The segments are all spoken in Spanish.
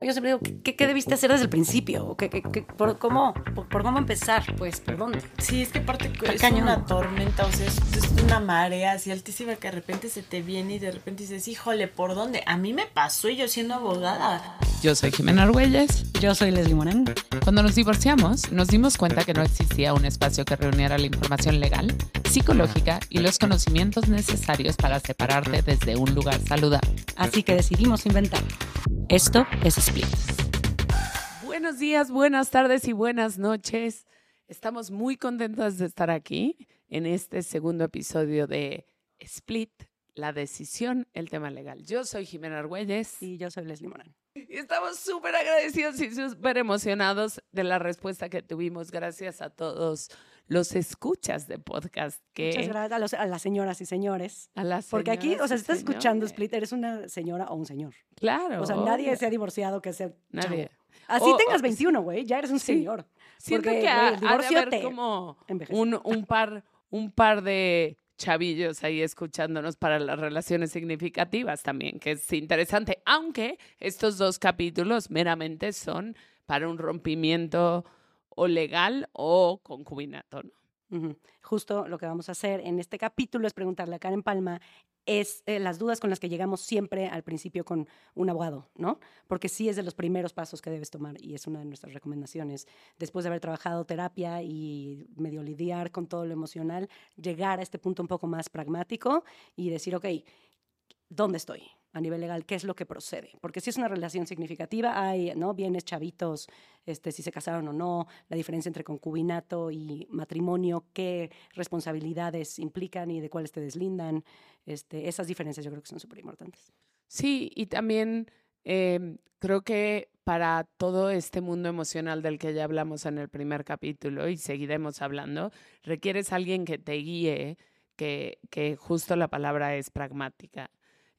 Yo siempre digo, ¿qué debiste hacer desde el principio? ¿Por cómo empezar? Pues, perdón. Sí, es que aparte es una tormenta, o sea, es una marea así altísima que de repente se te viene y de repente dices, híjole, ¿por dónde? A mí me pasó y yo siendo abogada. Yo soy Jimena Argüelles. Yo soy Leslie Morán. Cuando nos divorciamos, nos dimos cuenta que no existía un espacio que reuniera la información legal, psicológica y los conocimientos necesarios para separarte desde un lugar saludable. Así que decidimos inventar. Esto es Split. Buenos días, buenas tardes y buenas noches. Estamos muy contentas de estar aquí en este segundo episodio de Split, la decisión, el tema legal. Yo soy Jimena Argüelles. Y yo soy Leslie Morán. Y estamos súper agradecidos y súper emocionados de la respuesta que tuvimos. Gracias a todos los escuchas de podcast. Muchas gracias a las señoras y señores. A las señoras. Porque aquí, o sea, si estás escuchando Split, eres una señora o un señor. Claro. O sea, nadie se ha divorciado que sea... Nadie. Chavo. Así tengas 21, güey, ya eres un señor. Siento que ha de haber como un par de... chavillos ahí escuchándonos para las relaciones significativas también, que es interesante, aunque estos dos capítulos meramente son para un rompimiento o legal o concubinato, ¿no? Uh-huh. Justo lo que vamos a hacer en este capítulo es preguntarle a Karen Palma las dudas con las que llegamos siempre al principio con un abogado, ¿no? Porque sí es de los primeros pasos que debes tomar y es una de nuestras recomendaciones. Después de haber trabajado terapia y medio lidiar con todo lo emocional, llegar a este punto un poco más pragmático y decir, ok, ¿dónde estoy? A nivel legal, ¿qué es lo que procede? Porque si es una relación significativa, hay, ¿no?, bienes, chavitos, si se casaron o no, la diferencia entre concubinato y matrimonio, qué responsabilidades implican y de cuáles te deslindan. Esas diferencias yo creo que son súper importantes. Sí, y también creo que para todo este mundo emocional del que ya hablamos en el primer capítulo y seguiremos hablando, requieres a alguien que te guíe, que justo la palabra es pragmática.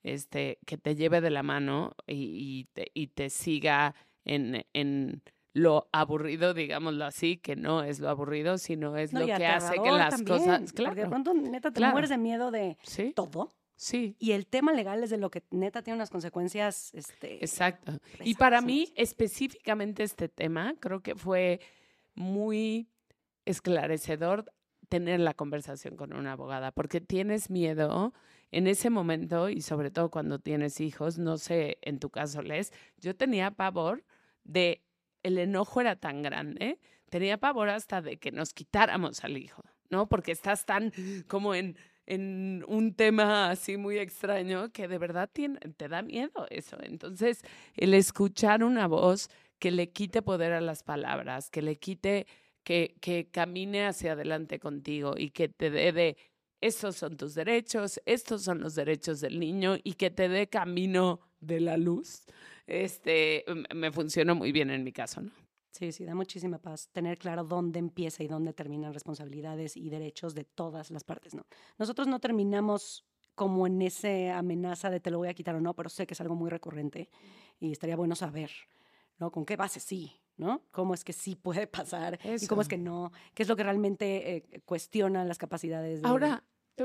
Que te lleve de la mano y te siga en lo aburrido, digámoslo así, que no es lo aburrido, sino es lo que hace que las también, cosas... Claro, porque de pronto, neta, te mueres de miedo de todo. Sí. Y el tema legal es de lo que neta tiene unas consecuencias... Exacto. Y para mí, específicamente este tema, creo que fue muy esclarecedor tener la conversación con una abogada, porque tienes miedo... En ese momento, y sobre todo cuando tienes hijos, no sé, en tu caso, Les, yo tenía pavor de... El enojo era tan grande, tenía pavor hasta de que nos quitáramos al hijo, ¿no? Porque estás tan como en un tema así muy extraño que de verdad te da miedo eso. Entonces, el escuchar una voz que le quite poder a las palabras, que le quite, que camine hacia adelante contigo y que te dé de... Estos son tus derechos, estos son los derechos del niño y que te dé camino de la luz. Me funcionó muy bien en mi caso, ¿no? Sí, da muchísima paz tener claro dónde empieza y dónde terminan responsabilidades y derechos de todas las partes, ¿no? Nosotros no terminamos como en esa amenaza de te lo voy a quitar o no, pero sé que es algo muy recurrente y estaría bueno saber, ¿no? ¿Con qué base sí? ¿No? ¿Cómo es que sí puede pasar? Eso. Y cómo es que no. ¿Qué es lo que realmente cuestiona las capacidades de los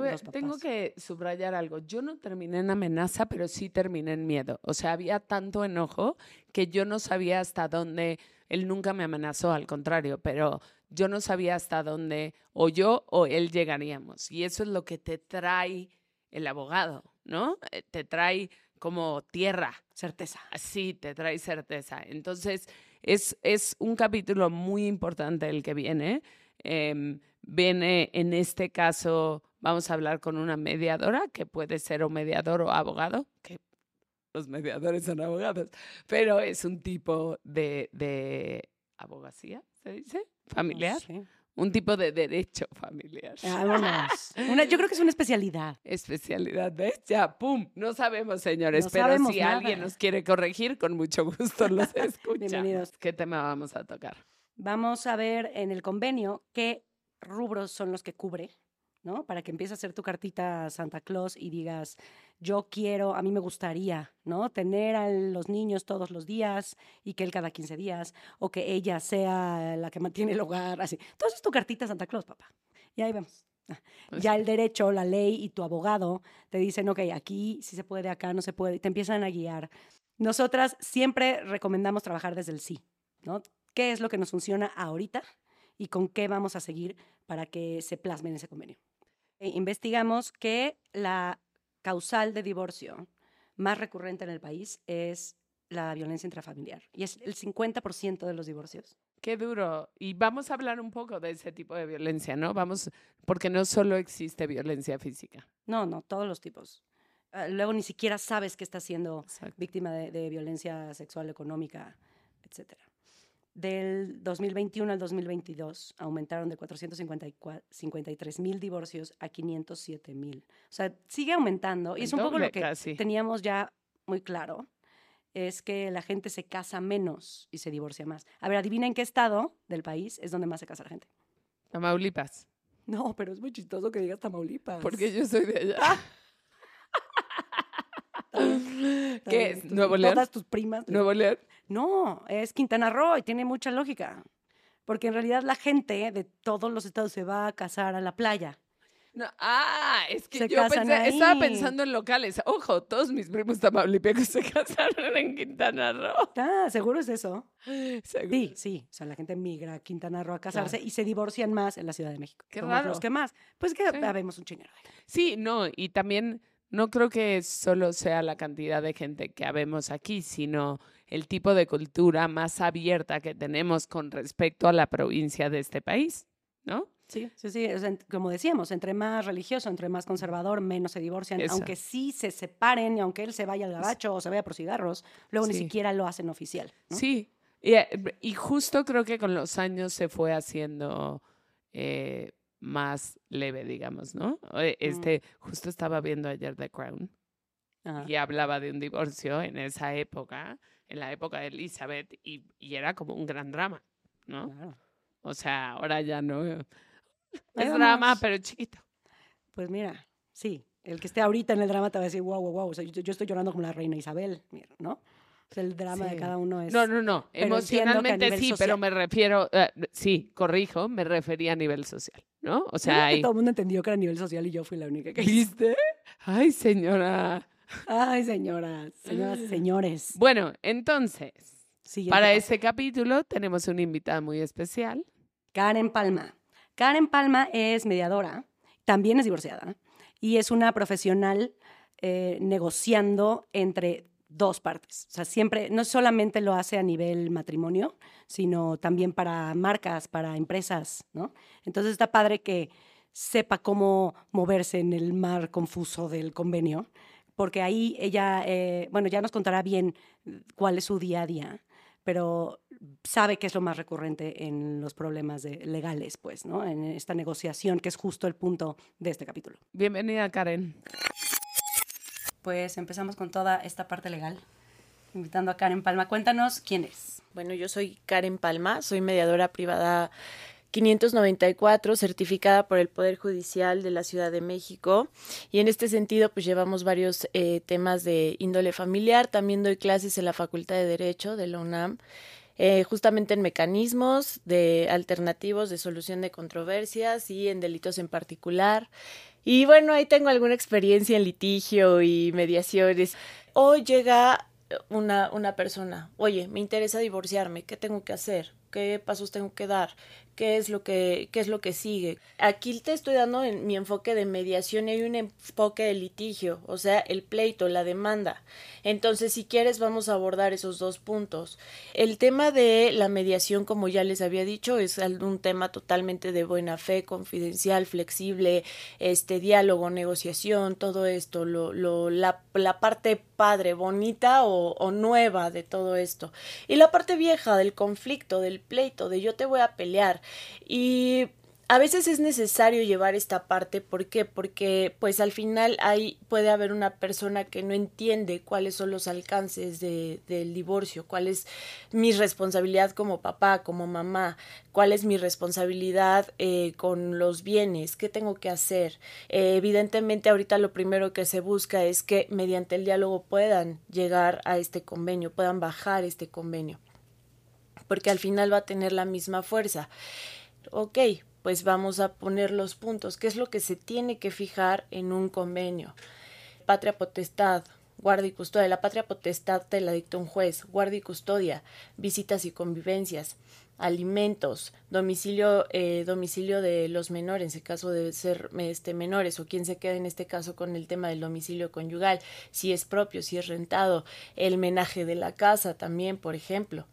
papás? Tengo que subrayar algo. Yo no terminé en amenaza, pero sí terminé en miedo. O sea, había tanto enojo que yo no sabía hasta dónde... Él nunca me amenazó, al contrario, pero yo no sabía hasta dónde o yo o él llegaríamos. Y eso es lo que te trae el abogado, ¿no? Te trae como tierra. Certeza. Sí, te trae certeza. Entonces... Es un capítulo muy importante el que viene. Viene en este caso, vamos a hablar con una mediadora, que puede ser o mediador o abogado, que los mediadores son abogados, pero es un tipo de abogacía, ¿se dice? Familiar. No sé. Un tipo de derecho familiar. Vámonos. Yo creo que es una especialidad. Especialidad, ¿ves? Ya, ¡pum! No sabemos, señores, no pero sabemos si nada. Alguien nos quiere corregir, con mucho gusto los escuchamos. Bienvenidos. ¿Qué tema vamos a tocar? Vamos a ver en el convenio qué rubros son los que cubre, ¿no? Para que empieces a hacer tu cartita a Santa Claus y digas, yo quiero, a mí me gustaría, ¿no? Tener a los niños todos los días y que él cada 15 días, o que ella sea la que mantiene el hogar, así. Entonces tu cartita a Santa Claus, papá. Y ahí vemos. Ya el derecho, la ley y tu abogado te dicen, ok, aquí sí se puede, acá no se puede. Te empiezan a guiar. Nosotras siempre recomendamos trabajar desde el sí, ¿no? ¿Qué es lo que nos funciona ahorita y con qué vamos a seguir para que se plasme en ese convenio? Investigamos que la causal de divorcio más recurrente en el país es la violencia intrafamiliar y es el 50% de los divorcios. Qué duro. Y vamos a hablar un poco de ese tipo de violencia, ¿no? Vamos, porque no solo existe violencia física. No, no, todos los tipos. Luego ni siquiera sabes que estás siendo Exacto. víctima de violencia sexual, económica, etc. Del 2021 al 2022 aumentaron de 453,000 divorcios a 507,000. O sea, sigue aumentando. Y es un poco lo que casi. Teníamos ya muy claro. Es que la gente se casa menos y se divorcia más. A ver, adivina en qué estado del país es donde más se casa la gente. Tamaulipas. No, pero es muy chistoso que digas Tamaulipas. Porque yo soy de allá. ¿Qué es? ¿Nuevo León? Todas tus primas. ¿Nuevo León? No, es Quintana Roo y tiene mucha lógica. Porque en realidad la gente de todos los estados se va a casar a la playa. No, es que yo estaba pensando en locales. Ojo, todos mis primos tamaulipecos se casaron en Quintana Roo. ¿Seguro es eso? ¿Seguro? Sí, sí. O sea, la gente migra a Quintana Roo a casarse claro. y se divorcian más en la Ciudad de México. Qué raro. Los que más. Pues que sí. Habemos un chinero. Sí, no, y también no creo que solo sea la cantidad de gente que habemos aquí, sino el tipo de cultura más abierta que tenemos con respecto a la provincia de este país, ¿no? Sí, sí, sí. O sea, como decíamos, entre más religioso, entre más conservador, menos se divorcian. Eso. Aunque sí se separen y aunque él se vaya al gabacho o se vaya por cigarros, luego sí. ni siquiera lo hacen oficial, ¿no? Sí, y justo creo que con los años se fue haciendo más leve, digamos, ¿no? Justo estaba viendo ayer The Crown Ajá. y hablaba de un divorcio en esa época, en la época de Elizabeth, y era como un gran drama, ¿no? Claro. O sea, ahora ya no. Es drama, pero chiquito. Pues mira, sí. El que esté ahorita en el drama te va a decir, wow, wow, wow. O sea, yo estoy llorando como la reina Isabel, ¿no? O sea, el drama sí. de cada uno es... No, no, no. Emocionalmente sí, social... pero me refiero... sí, corrijo, me refería a nivel social, ¿no? O sea, todo el mundo entendió que era a nivel social y yo fui la única que... ¿Viste? Ay, señora. Ay, señoras. Señoras y señores. Bueno, entonces, para este capítulo tenemos una invitada muy especial. Karen Palma. Karen Palma es mediadora, también es divorciada y es una profesional negociando entre dos partes. O sea, siempre, no solamente lo hace a nivel matrimonio, sino también para marcas, para empresas, ¿no? Entonces está padre que sepa cómo moverse en el mar confuso del convenio, porque ahí ella, ya nos contará bien cuál es su día a día, pero sabe que es lo más recurrente en los problemas legales, pues, ¿no? En esta negociación, que es justo el punto de este capítulo. Bienvenida, Karen. Pues empezamos con toda esta parte legal, invitando a Karen Palma. Cuéntanos quién es. Bueno, yo soy Karen Palma, soy mediadora privada 594, certificada por el Poder Judicial de la Ciudad de México. Y en este sentido, pues llevamos varios temas de índole familiar. También doy clases en la Facultad de Derecho de la UNAM, justamente en mecanismos de alternativos de solución de controversias y en delitos en particular. Y bueno, ahí tengo alguna experiencia en litigio y mediaciones. O llega una persona, oye, me interesa divorciarme, ¿qué tengo que hacer? ¿Qué pasos tengo que dar? ¿Qué es lo que sigue? Aquí te estoy dando en mi enfoque de mediación y hay un enfoque de litigio, o sea, el pleito, la demanda. Entonces, si quieres, vamos a abordar esos dos puntos. El tema de la mediación, como ya les había dicho, es un tema totalmente de buena fe, confidencial, flexible, diálogo, negociación, todo esto, la parte padre, bonita o nueva de todo esto. Y la parte vieja del conflicto, del pleito, de yo te voy a pelear. Y a veces es necesario llevar esta parte. ¿Por qué? Porque pues al final ahí puede haber una persona que no entiende cuáles son los alcances del divorcio, cuál es mi responsabilidad como papá, como mamá, cuál es mi responsabilidad con los bienes, qué tengo que hacer. Evidentemente ahorita lo primero que se busca es que mediante el diálogo puedan llegar a este convenio, puedan bajar este convenio, porque al final va a tener la misma fuerza. Ok, pues vamos a poner los puntos. ¿Qué es lo que se tiene que fijar en un convenio? Patria potestad, guarda y custodia. La patria potestad te la dicta un juez, guarda y custodia, visitas y convivencias, alimentos, domicilio de los menores, en caso de ser menores, o quien se quede en este caso con el tema del domicilio conyugal, si es propio, si es rentado, el menaje de la casa también, por ejemplo.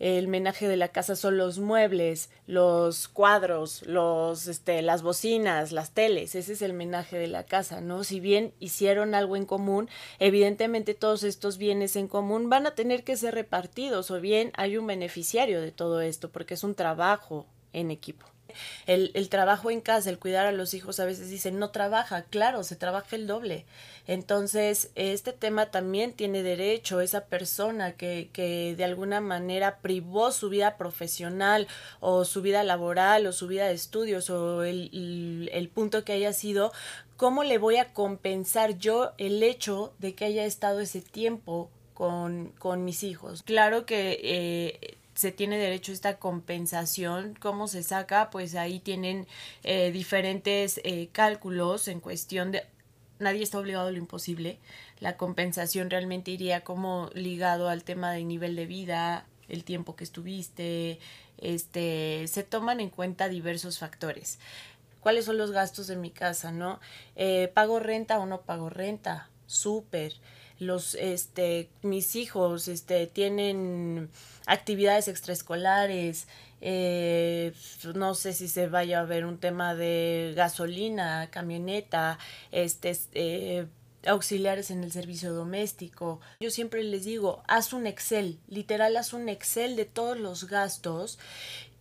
El menaje de la casa son los muebles, los cuadros, las bocinas, las teles. Ese es el menaje de la casa, ¿no? Si bien hicieron algo en común, evidentemente todos estos bienes en común van a tener que ser repartidos, o bien hay un beneficiario de todo esto, porque es un trabajo en equipo. El trabajo en casa, el cuidar a los hijos, a veces dicen no trabaja, claro, se trabaja el doble. Entonces, este tema también tiene derecho esa persona que de alguna manera privó su vida profesional o su vida laboral o su vida de estudios o el punto que haya sido. ¿Cómo le voy a compensar yo el hecho de que haya estado ese tiempo con mis hijos? Claro que se tiene derecho a esta compensación. ¿Cómo se saca? Pues ahí tienen diferentes cálculos en cuestión de... Nadie está obligado a lo imposible. La compensación realmente iría como ligado al tema del nivel de vida, el tiempo que estuviste. Se toman en cuenta diversos factores. ¿Cuáles son los gastos de mi casa, no? ¿Pago renta o no pago renta? Súper. Mis hijos tienen actividades extraescolares, no sé si se vaya a ver un tema de gasolina, camioneta, auxiliares en el servicio doméstico. Yo siempre les digo, haz un Excel, literal, haz un Excel de todos los gastos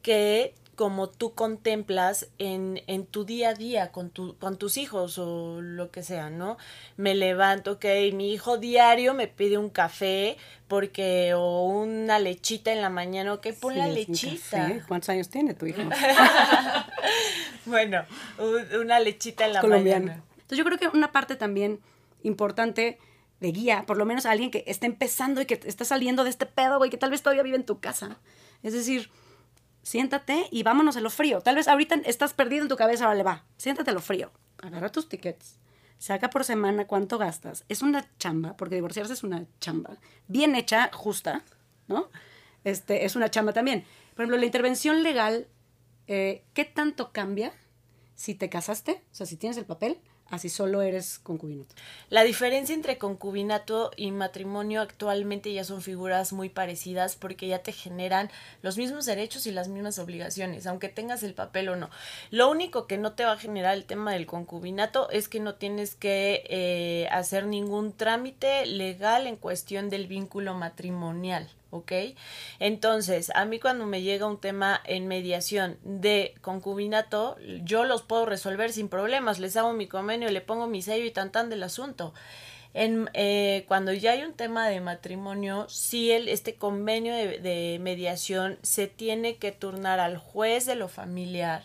que como tú contemplas en tu día a día con tus hijos o lo que sea, ¿no? Me levanto, mi hijo diario me pide un café o una lechita en la mañana, pon la lechita. Sí, ¿cuántos años tiene tu hijo? Bueno, una lechita en la mañana. Entonces yo creo que una parte también importante de guía, por lo menos alguien que está empezando y que está saliendo de este pedo, güey, que tal vez todavía vive en tu casa. Es decir... siéntate y vámonos a lo frío. Tal vez ahorita estás perdido en tu cabeza, ahora le va. Siéntate a lo frío. Agarra tus tickets. Saca por semana cuánto gastas. Es una chamba, porque divorciarse es una chamba. Bien hecha, justa, ¿no? Es una chamba también. Por ejemplo, la intervención legal, ¿qué tanto cambia si te casaste? O sea, si tienes el papel, así solo eres concubinato. La diferencia entre concubinato y matrimonio actualmente ya son figuras muy parecidas porque ya te generan los mismos derechos y las mismas obligaciones, aunque tengas el papel o no. Lo único que no te va a generar el tema del concubinato es que no tienes que hacer ningún trámite legal en cuestión del vínculo matrimonial. ¿Ok? Entonces, a mí cuando me llega un tema en mediación de concubinato, yo los puedo resolver sin problemas, les hago mi convenio, le pongo mi sello y tantán del asunto. Cuando ya hay un tema de matrimonio, sí este convenio de mediación se tiene que turnar al juez de lo familiar.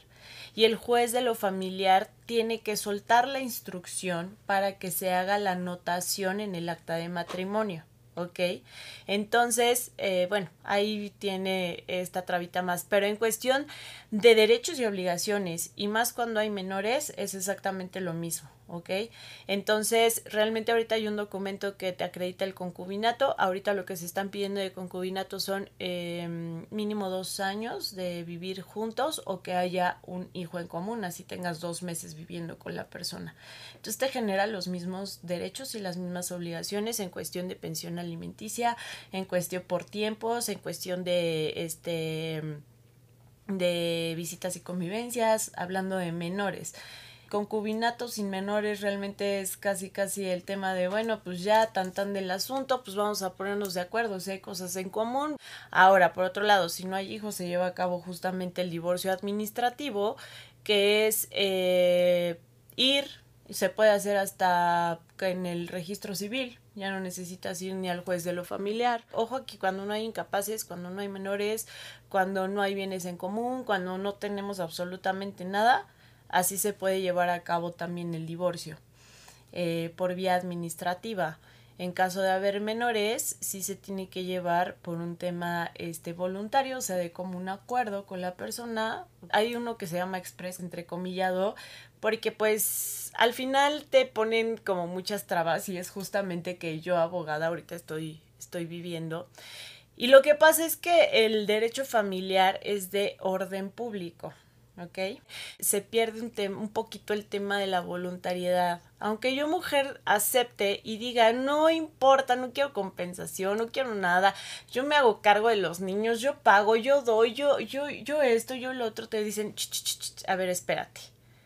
Y el juez de lo familiar tiene que soltar la instrucción para que se haga la anotación en el acta de matrimonio. ¿Ok? Entonces, ahí tiene esta trabita más. Pero en cuestión de derechos y obligaciones, y más cuando hay menores, es exactamente lo mismo. ¿Ok? Entonces, realmente ahorita hay un documento que te acredita el concubinato. Ahorita lo que se están pidiendo de concubinato son mínimo 2 años de vivir juntos o que haya un hijo en común, así tengas 2 meses viviendo con la persona. Entonces, te genera los mismos derechos y las mismas obligaciones en cuestión de pensión alimenticia, en cuestión por tiempos, en cuestión de visitas y convivencias, hablando de menores. Concubinato sin menores realmente es casi el tema de, ya tan del asunto, pues vamos a ponernos de acuerdo si hay cosas en común. Ahora, por otro lado, si no hay hijos, se lleva a cabo justamente el divorcio administrativo, que es se puede hacer hasta en el registro civil, ya no necesitas ir ni al juez de lo familiar. Ojo aquí, cuando no hay incapaces, cuando no hay menores, cuando no hay bienes en común, cuando no tenemos absolutamente nada... Así se puede llevar a cabo también el divorcio por vía administrativa. En caso de haber menores, sí se tiene que llevar por un tema voluntario, o sea, de como un acuerdo con la persona. Hay uno que se llama express, entrecomillado, porque pues al final te ponen como muchas trabas y es justamente que yo, abogada, ahorita estoy viviendo. Y lo que pasa es que el derecho familiar es de orden público. ¿Ok? Se pierde un poquito el tema de la voluntariedad. Aunque yo, mujer, acepte y diga, no importa, no quiero compensación, no quiero nada, yo me hago cargo de los niños, yo pago, yo doy, yo esto, yo lo otro, te dicen, a ver, espérate,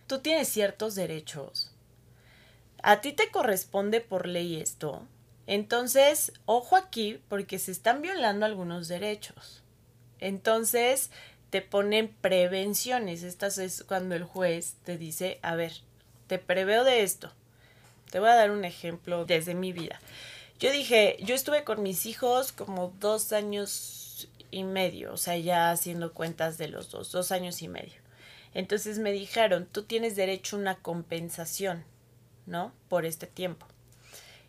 tú tienes ciertos derechos, a ti te corresponde por ley esto, entonces, ojo aquí, porque se están violando algunos derechos. Entonces, te ponen prevenciones. Estas es cuando el juez te dice, a ver, te preveo de esto. Te voy a dar un ejemplo desde mi vida. Yo estuve con mis hijos como 2 años y medio, o sea, ya haciendo cuentas de los 2 años y medio. Entonces me dijeron, tú tienes derecho a una compensación, ¿no? Por este tiempo.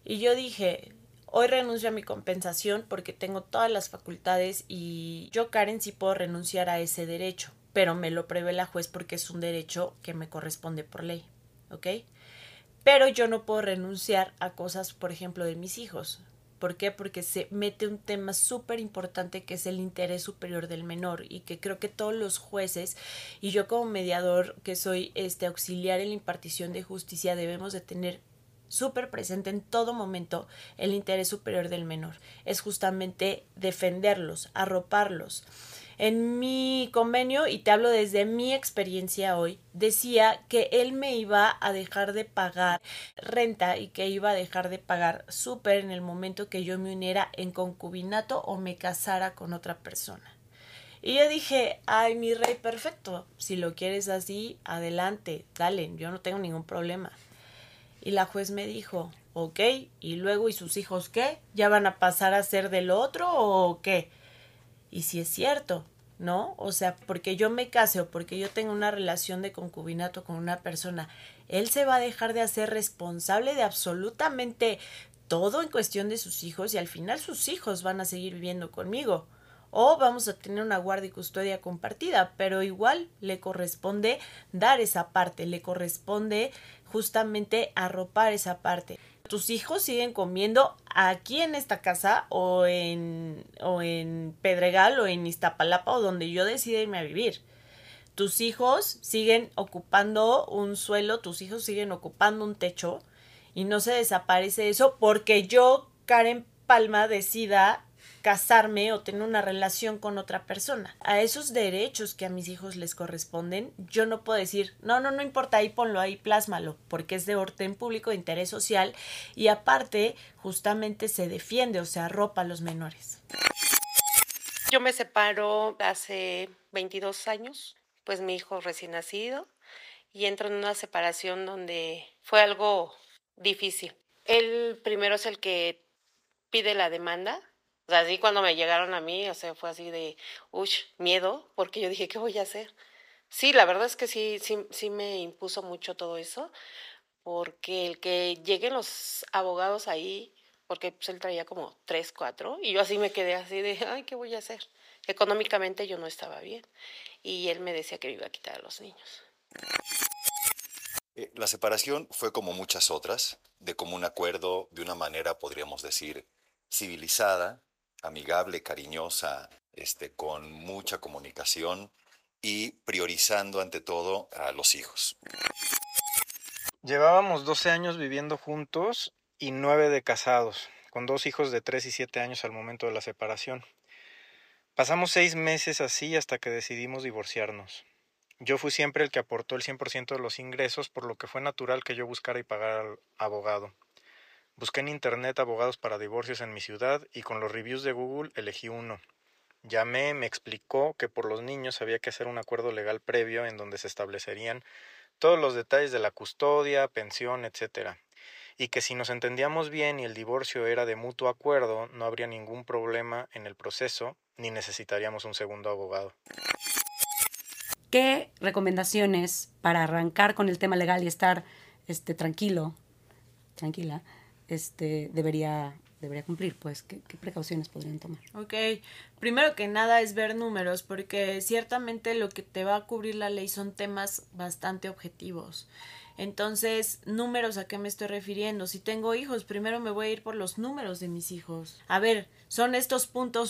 Y yo dije, hoy renuncio a mi compensación porque tengo todas las facultades y yo, Karen, sí puedo renunciar a ese derecho, pero me lo prevé la juez porque es un derecho que me corresponde por ley, ¿ok? Pero yo no puedo renunciar a cosas, por ejemplo, de mis hijos. ¿Por qué? Porque se mete un tema súper importante que es el interés superior del menor y que creo que todos los jueces y yo como mediador que soy auxiliar en la impartición de justicia debemos de tener súper presente en todo momento el interés superior del menor. Es justamente defenderlos, arroparlos. En mi convenio, y te hablo desde mi experiencia hoy, decía que él me iba a dejar de pagar renta y que iba a dejar de pagar súper en el momento que yo me uniera en concubinato o me casara con otra persona. Y yo dije, ay, mi rey perfecto, si lo quieres así, adelante, dale, yo no tengo ningún problema. Y la juez me dijo, ok, y luego, ¿y sus hijos qué? ¿Ya van a pasar a ser del otro o qué? Y si es cierto, ¿no? O sea, porque yo me case o porque yo tenga una relación de concubinato con una persona, él se va a dejar de hacer responsable de absolutamente todo en cuestión de sus hijos y al final sus hijos van a seguir viviendo conmigo. O vamos a tener una guardia y custodia compartida, pero igual le corresponde dar esa parte, le corresponde justamente arropar esa parte. Tus hijos siguen comiendo aquí en esta casa o en Pedregal o en Iztapalapa o donde yo decida irme a vivir. Tus hijos siguen ocupando un suelo, tus hijos siguen ocupando un techo y no se desaparece eso porque yo, Karen Palma, decida casarme o tener una relación con otra persona. A esos derechos que a mis hijos les corresponden, yo no puedo decir, no importa, ahí ponlo, ahí plásmalo, porque es de orden público, de interés social, y aparte, justamente se defiende, o sea, arropa a los menores. Yo me separo hace 22 años, pues mi hijo recién nacido, y entro en una separación donde fue algo difícil. Él primero es el que pide la demanda. O sea, así cuando me llegaron a mí, o sea, fue así de, miedo, porque yo dije, ¿qué voy a hacer? Sí, la verdad es que sí me impuso mucho todo eso, porque el que lleguen los abogados ahí, porque pues, él traía como 3, 4, y yo así me quedé así de, ay, ¿qué voy a hacer? Económicamente yo no estaba bien, y él me decía que me iba a quitar a los niños. La separación fue como muchas otras, de común acuerdo, de una manera, podríamos decir, civilizada, amigable, cariñosa, con mucha comunicación y priorizando ante todo a los hijos. Llevábamos 12 años viviendo juntos y 9 de casados, con 2 hijos de 3 y 7 años al momento de la separación. Pasamos 6 meses así hasta que decidimos divorciarnos. Yo fui siempre el que aportó el 100% de los ingresos, por lo que fue natural que yo buscara y pagara al abogado. Busqué en internet abogados para divorcios en mi ciudad y con los reviews de Google elegí uno. Llamé, me explicó que por los niños había que hacer un acuerdo legal previo en donde se establecerían todos los detalles de la custodia, pensión, etc. Y que si nos entendíamos bien y el divorcio era de mutuo acuerdo, no habría ningún problema en el proceso ni necesitaríamos un segundo abogado. ¿Qué recomendaciones para arrancar con el tema legal y estar tranquila? debería cumplir, pues, ¿qué precauciones podrían tomar? Ok, primero que nada es ver números, porque ciertamente lo que te va a cubrir la ley son temas bastante objetivos. Entonces, números, ¿a qué me estoy refiriendo? Si tengo hijos, primero me voy a ir por los números de mis hijos. A ver, son estos puntos,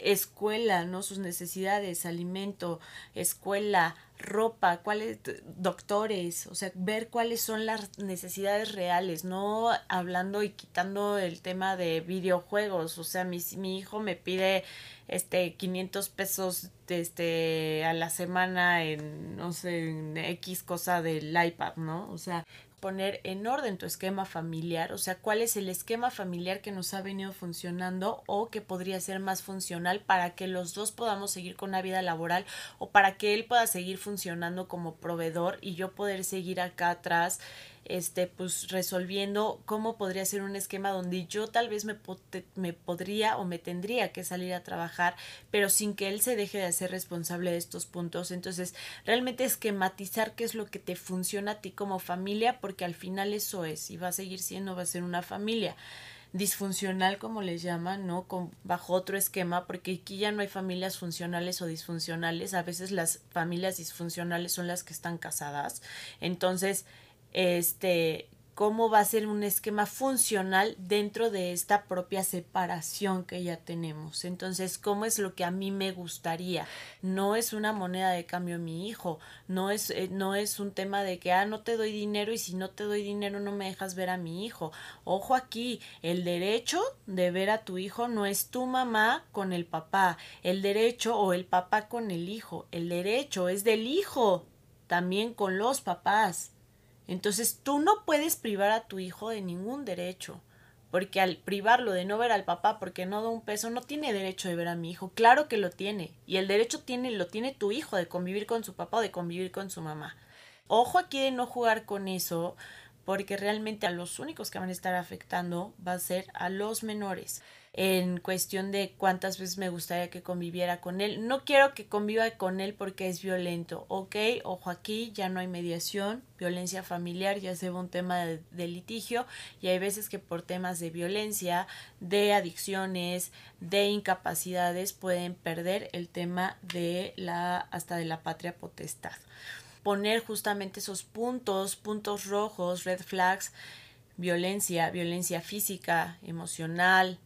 escuela, ¿no? Sus necesidades, alimento, escuela, ropa, cuáles, doctores, o sea, ver cuáles son las necesidades reales, no hablando y quitando el tema de videojuegos. O sea, mi hijo me pide 500 pesos a la semana en, no sé, en X cosa del iPad, ¿no? O sea, poner en orden tu esquema familiar, o sea, cuál es el esquema familiar que nos ha venido funcionando o que podría ser más funcional para que los dos podamos seguir con una vida laboral o para que él pueda seguir funcionando como proveedor y yo poder seguir acá atrás, pues resolviendo cómo podría ser un esquema donde yo tal vez me podría o me tendría que salir a trabajar, pero sin que él se deje de hacer responsable de estos puntos. Entonces, realmente esquematizar qué es lo que te funciona a ti como familia, porque al final eso es, y va a seguir siendo, va a ser una familia disfuncional, como les llaman, ¿no? Bajo otro esquema, porque aquí ya no hay familias funcionales o disfuncionales. A veces las familias disfuncionales son las que están casadas. Entonces, cómo va a ser un esquema funcional dentro de esta propia separación que ya tenemos. Entonces, ¿cómo es lo que a mí me gustaría? No es una moneda de cambio mi hijo, no es un tema de que, no te doy dinero y si no te doy dinero no me dejas ver a mi hijo. Ojo aquí, el derecho de ver a tu hijo no es tu mamá con el papá, el derecho o el papá con el hijo, el derecho es del hijo, también con los papás. Entonces, tú no puedes privar a tu hijo de ningún derecho, porque al privarlo de no ver al papá porque no da un peso, no tiene derecho de ver a mi hijo. Claro que lo tiene, y el derecho lo tiene tu hijo de convivir con su papá o de convivir con su mamá. Ojo aquí de no jugar con eso, porque realmente a los únicos que van a estar afectando va a ser a los menores. En cuestión de cuántas veces me gustaría que conviviera con él, no quiero que conviva con él porque es violento, ok, ojo aquí, ya no hay mediación, violencia familiar ya se ve un tema de litigio, y hay veces que por temas de violencia, de adicciones, de incapacidades pueden perder el tema hasta de la patria potestad. Poner justamente esos puntos rojos, red flags, violencia física, emocional,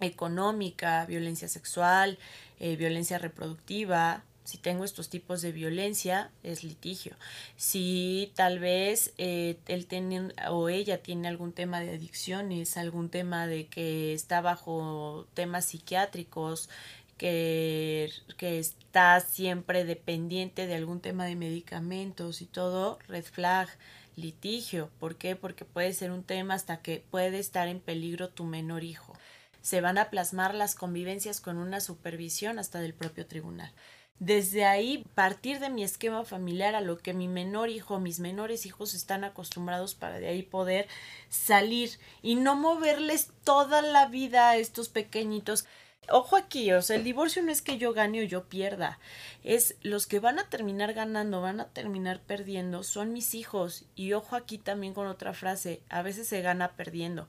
económica, violencia sexual, violencia reproductiva. Si tengo estos tipos de violencia, es litigio. Si tal vez él tiene o ella tiene algún tema de adicciones, algún tema de que está bajo temas psiquiátricos, que está siempre dependiente de algún tema de medicamentos y todo, red flag, litigio. ¿Por qué? Porque puede ser un tema hasta que puede estar en peligro tu menor hijo. Se van a plasmar las convivencias con una supervisión hasta del propio tribunal. Desde ahí, partir de mi esquema familiar a lo que mi menor hijo, mis menores hijos están acostumbrados para de ahí poder salir y no moverles toda la vida a estos pequeñitos. Ojo aquí, o sea, el divorcio no es que yo gane o yo pierda, es los que van a terminar ganando, van a terminar perdiendo, son mis hijos. Y ojo aquí también con otra frase, a veces se gana perdiendo.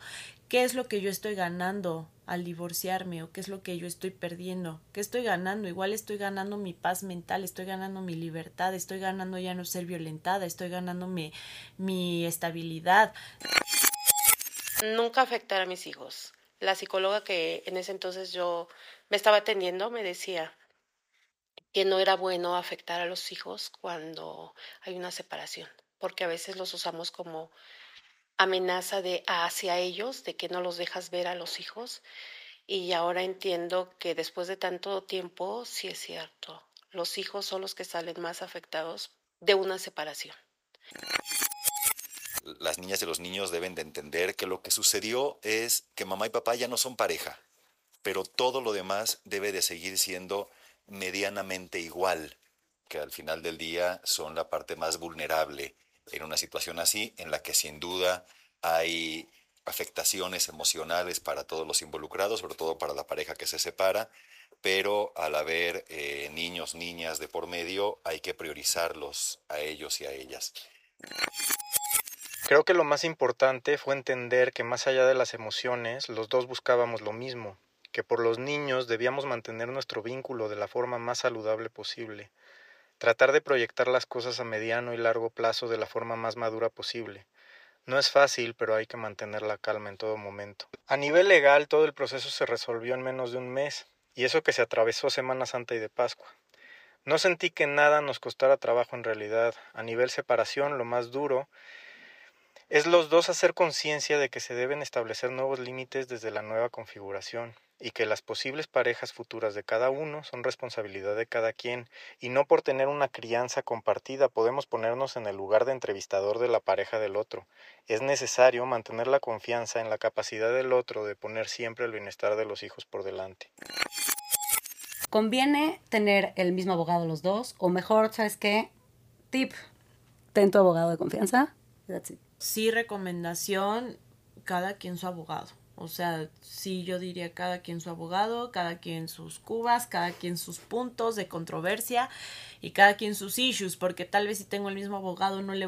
¿Qué es lo que yo estoy ganando al divorciarme o qué es lo que yo estoy perdiendo? ¿Qué estoy ganando? Igual estoy ganando mi paz mental, estoy ganando mi libertad, estoy ganando ya no ser violentada, estoy ganando mi estabilidad. Nunca afectar a mis hijos. La psicóloga que en ese entonces yo me estaba atendiendo me decía que no era bueno afectar a los hijos cuando hay una separación, porque a veces los usamos como amenaza hacia ellos, de que no los dejas ver a los hijos. Y ahora entiendo que después de tanto tiempo, sí es cierto, los hijos son los que salen más afectados de una separación. Las niñas y los niños deben de entender que lo que sucedió es que mamá y papá ya no son pareja, pero todo lo demás debe de seguir siendo medianamente igual, que al final del día son la parte más vulnerable en una situación así, en la que sin duda hay afectaciones emocionales para todos los involucrados, sobre todo para la pareja que se separa, pero al haber niños, niñas de por medio, hay que priorizarlos a ellos y a ellas. Creo que lo más importante fue entender que más allá de las emociones, los dos buscábamos lo mismo, que por los niños debíamos mantener nuestro vínculo de la forma más saludable posible, tratar de proyectar las cosas a mediano y largo plazo de la forma más madura posible. No es fácil, pero hay que mantener la calma en todo momento. A nivel legal, todo el proceso se resolvió en menos de un mes, y eso que se atravesó Semana Santa y de Pascua. No sentí que nada nos costara trabajo en realidad. A nivel separación, lo más duro es los dos hacer conciencia de que se deben establecer nuevos límites desde la nueva configuración y que las posibles parejas futuras de cada uno son responsabilidad de cada quien y no por tener una crianza compartida podemos ponernos en el lugar de entrevistador de la pareja del otro. Es necesario mantener la confianza en la capacidad del otro de poner siempre el bienestar de los hijos por delante. ¿Conviene tener el mismo abogado los dos? O mejor, ¿sabes qué? Tip, ten tu abogado de confianza. That's it. Sí, recomendación, cada quien su abogado. O sea, sí, yo diría cada quien su abogado, cada quien sus cubas, cada quien sus puntos de controversia y cada quien sus issues, porque tal vez si tengo el mismo abogado no me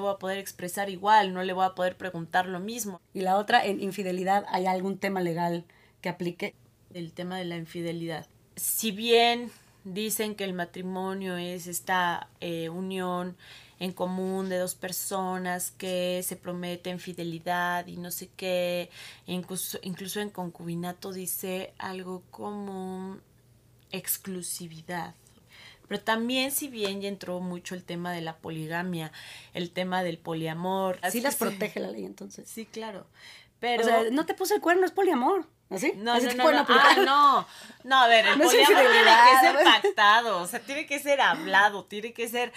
voy a poder expresar igual, no le voy a poder preguntar lo mismo. Y la otra, en infidelidad, ¿hay algún tema legal que aplique? El tema de la infidelidad. Si bien dicen que el matrimonio es esta unión en común de dos personas que se prometen fidelidad y no sé qué, incluso en concubinato dice algo como exclusividad. Pero también, si bien ya entró mucho el tema de la poligamia, el tema del poliamor. ¿Sí las protege la ley entonces? Sí, claro. Pero, o sea, no te puse el cuerno, es poliamor. ¿Así? No, a ver, el poliamor tiene que ser pactado, o sea, tiene que ser hablado, tiene que ser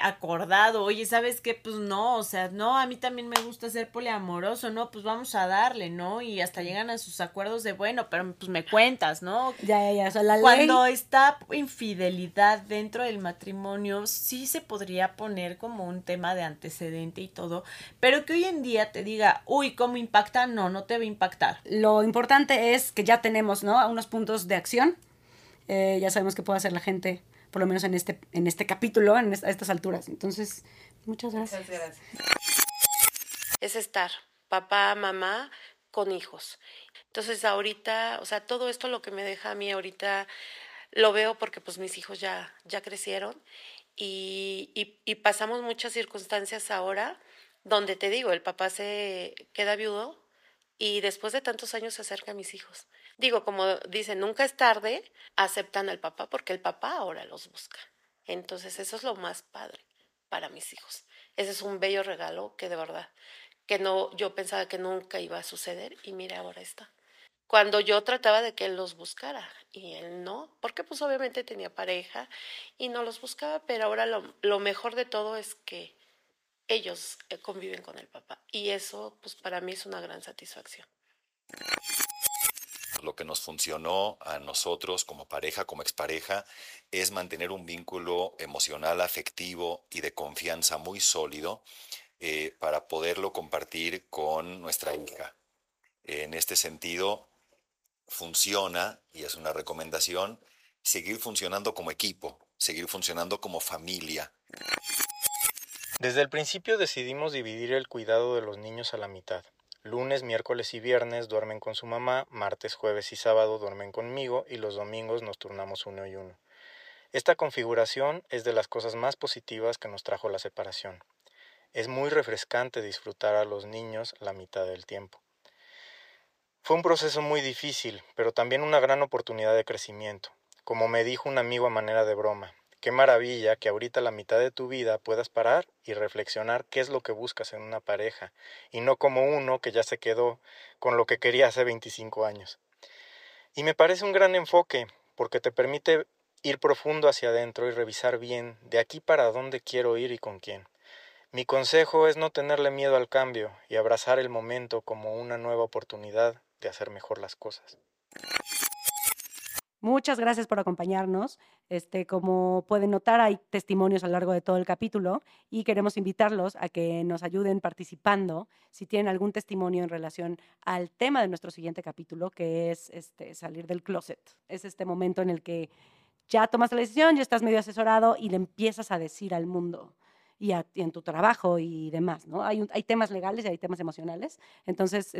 acordado. Oye, ¿sabes qué? Pues no, o sea, no, a mí también me gusta ser poliamoroso, no, pues vamos a darle, ¿no? Y hasta llegan a sus acuerdos de, bueno, pero pues me cuentas, ¿no? Ya, o sea, la ley. Cuando está infidelidad dentro del matrimonio, sí se podría poner como un tema de antecedente y todo, pero que hoy en día te diga, uy, ¿cómo impacta? No, no te va a impactar. Lo importante es que ya tenemos, ¿no?, unos puntos de acción. Ya sabemos qué puede hacer la gente, por lo menos en este capítulo, a estas alturas. Entonces, muchas gracias. Muchas gracias. Es estar papá, mamá, con hijos. Entonces, ahorita, o sea, todo esto lo que me deja a mí ahorita, lo veo porque pues mis hijos ya crecieron y pasamos muchas circunstancias ahora donde, te digo, el papá se queda viudo. Y después de tantos años se acerca a mis hijos. Digo, como dicen, nunca es tarde, aceptan al papá porque el papá ahora los busca. Entonces eso es lo más padre para mis hijos. Ese es un bello regalo que de verdad, que no, yo pensaba que nunca iba a suceder y mira, ahora está. Cuando yo trataba de que él los buscara y él no, porque pues obviamente tenía pareja y no los buscaba, pero ahora lo mejor de todo es que ellos conviven con el papá y eso pues para mí es una gran satisfacción. Lo que nos funcionó a nosotros como pareja, como expareja, es mantener un vínculo emocional, afectivo y de confianza muy sólido para poderlo compartir con nuestra hija. En este sentido funciona, y es una recomendación, seguir funcionando como equipo, seguir funcionando como familia. Desde el principio decidimos dividir el cuidado de los niños a la mitad. Lunes, miércoles y viernes duermen con su mamá, martes, jueves y sábado duermen conmigo y los domingos nos turnamos uno y uno. Esta configuración es de las cosas más positivas que nos trajo la separación. Es muy refrescante disfrutar a los niños la mitad del tiempo. Fue un proceso muy difícil, pero también una gran oportunidad de crecimiento. Como me dijo un amigo a manera de broma, qué maravilla que ahorita a la mitad de tu vida puedas parar y reflexionar qué es lo que buscas en una pareja y no como uno que ya se quedó con lo que quería hace 25 años. Y me parece un gran enfoque porque te permite ir profundo hacia adentro y revisar bien de aquí para dónde quiero ir y con quién. Mi consejo es no tenerle miedo al cambio y abrazar el momento como una nueva oportunidad de hacer mejor las cosas. Muchas gracias por acompañarnos. Como pueden notar, hay testimonios a lo largo de todo el capítulo y queremos invitarlos a que nos ayuden participando si tienen algún testimonio en relación al tema de nuestro siguiente capítulo, que es salir del closet. Es este momento en el que ya tomas la decisión, ya estás medio asesorado y le empiezas a decir al mundo. y en tu trabajo y demás, ¿no? Hay temas legales y hay temas emocionales. Entonces,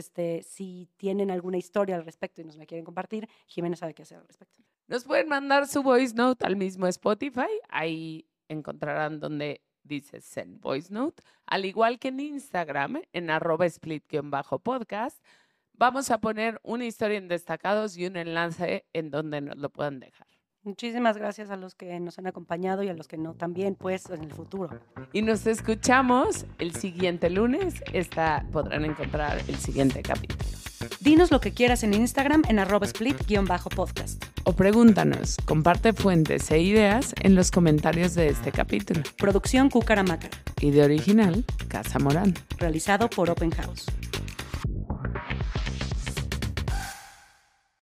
si tienen alguna historia al respecto y nos la quieren compartir, Jimena sabe qué hacer al respecto. Nos pueden mandar su voice note al mismo Spotify. Ahí encontrarán donde dice Send Voice Note. Al igual que en Instagram, en @split_podcast, vamos a poner una historia en destacados y un enlace en donde nos lo puedan dejar. Muchísimas gracias a los que nos han acompañado y a los que no también, pues, en el futuro. Y nos escuchamos el siguiente lunes. Podrán encontrar el siguiente capítulo. Dinos lo que quieras en Instagram en @split_podcast. O pregúntanos, comparte fuentes e ideas en los comentarios de este capítulo. Producción Cucaramaca. Idea original, Casa Morán. Realizado por Open House.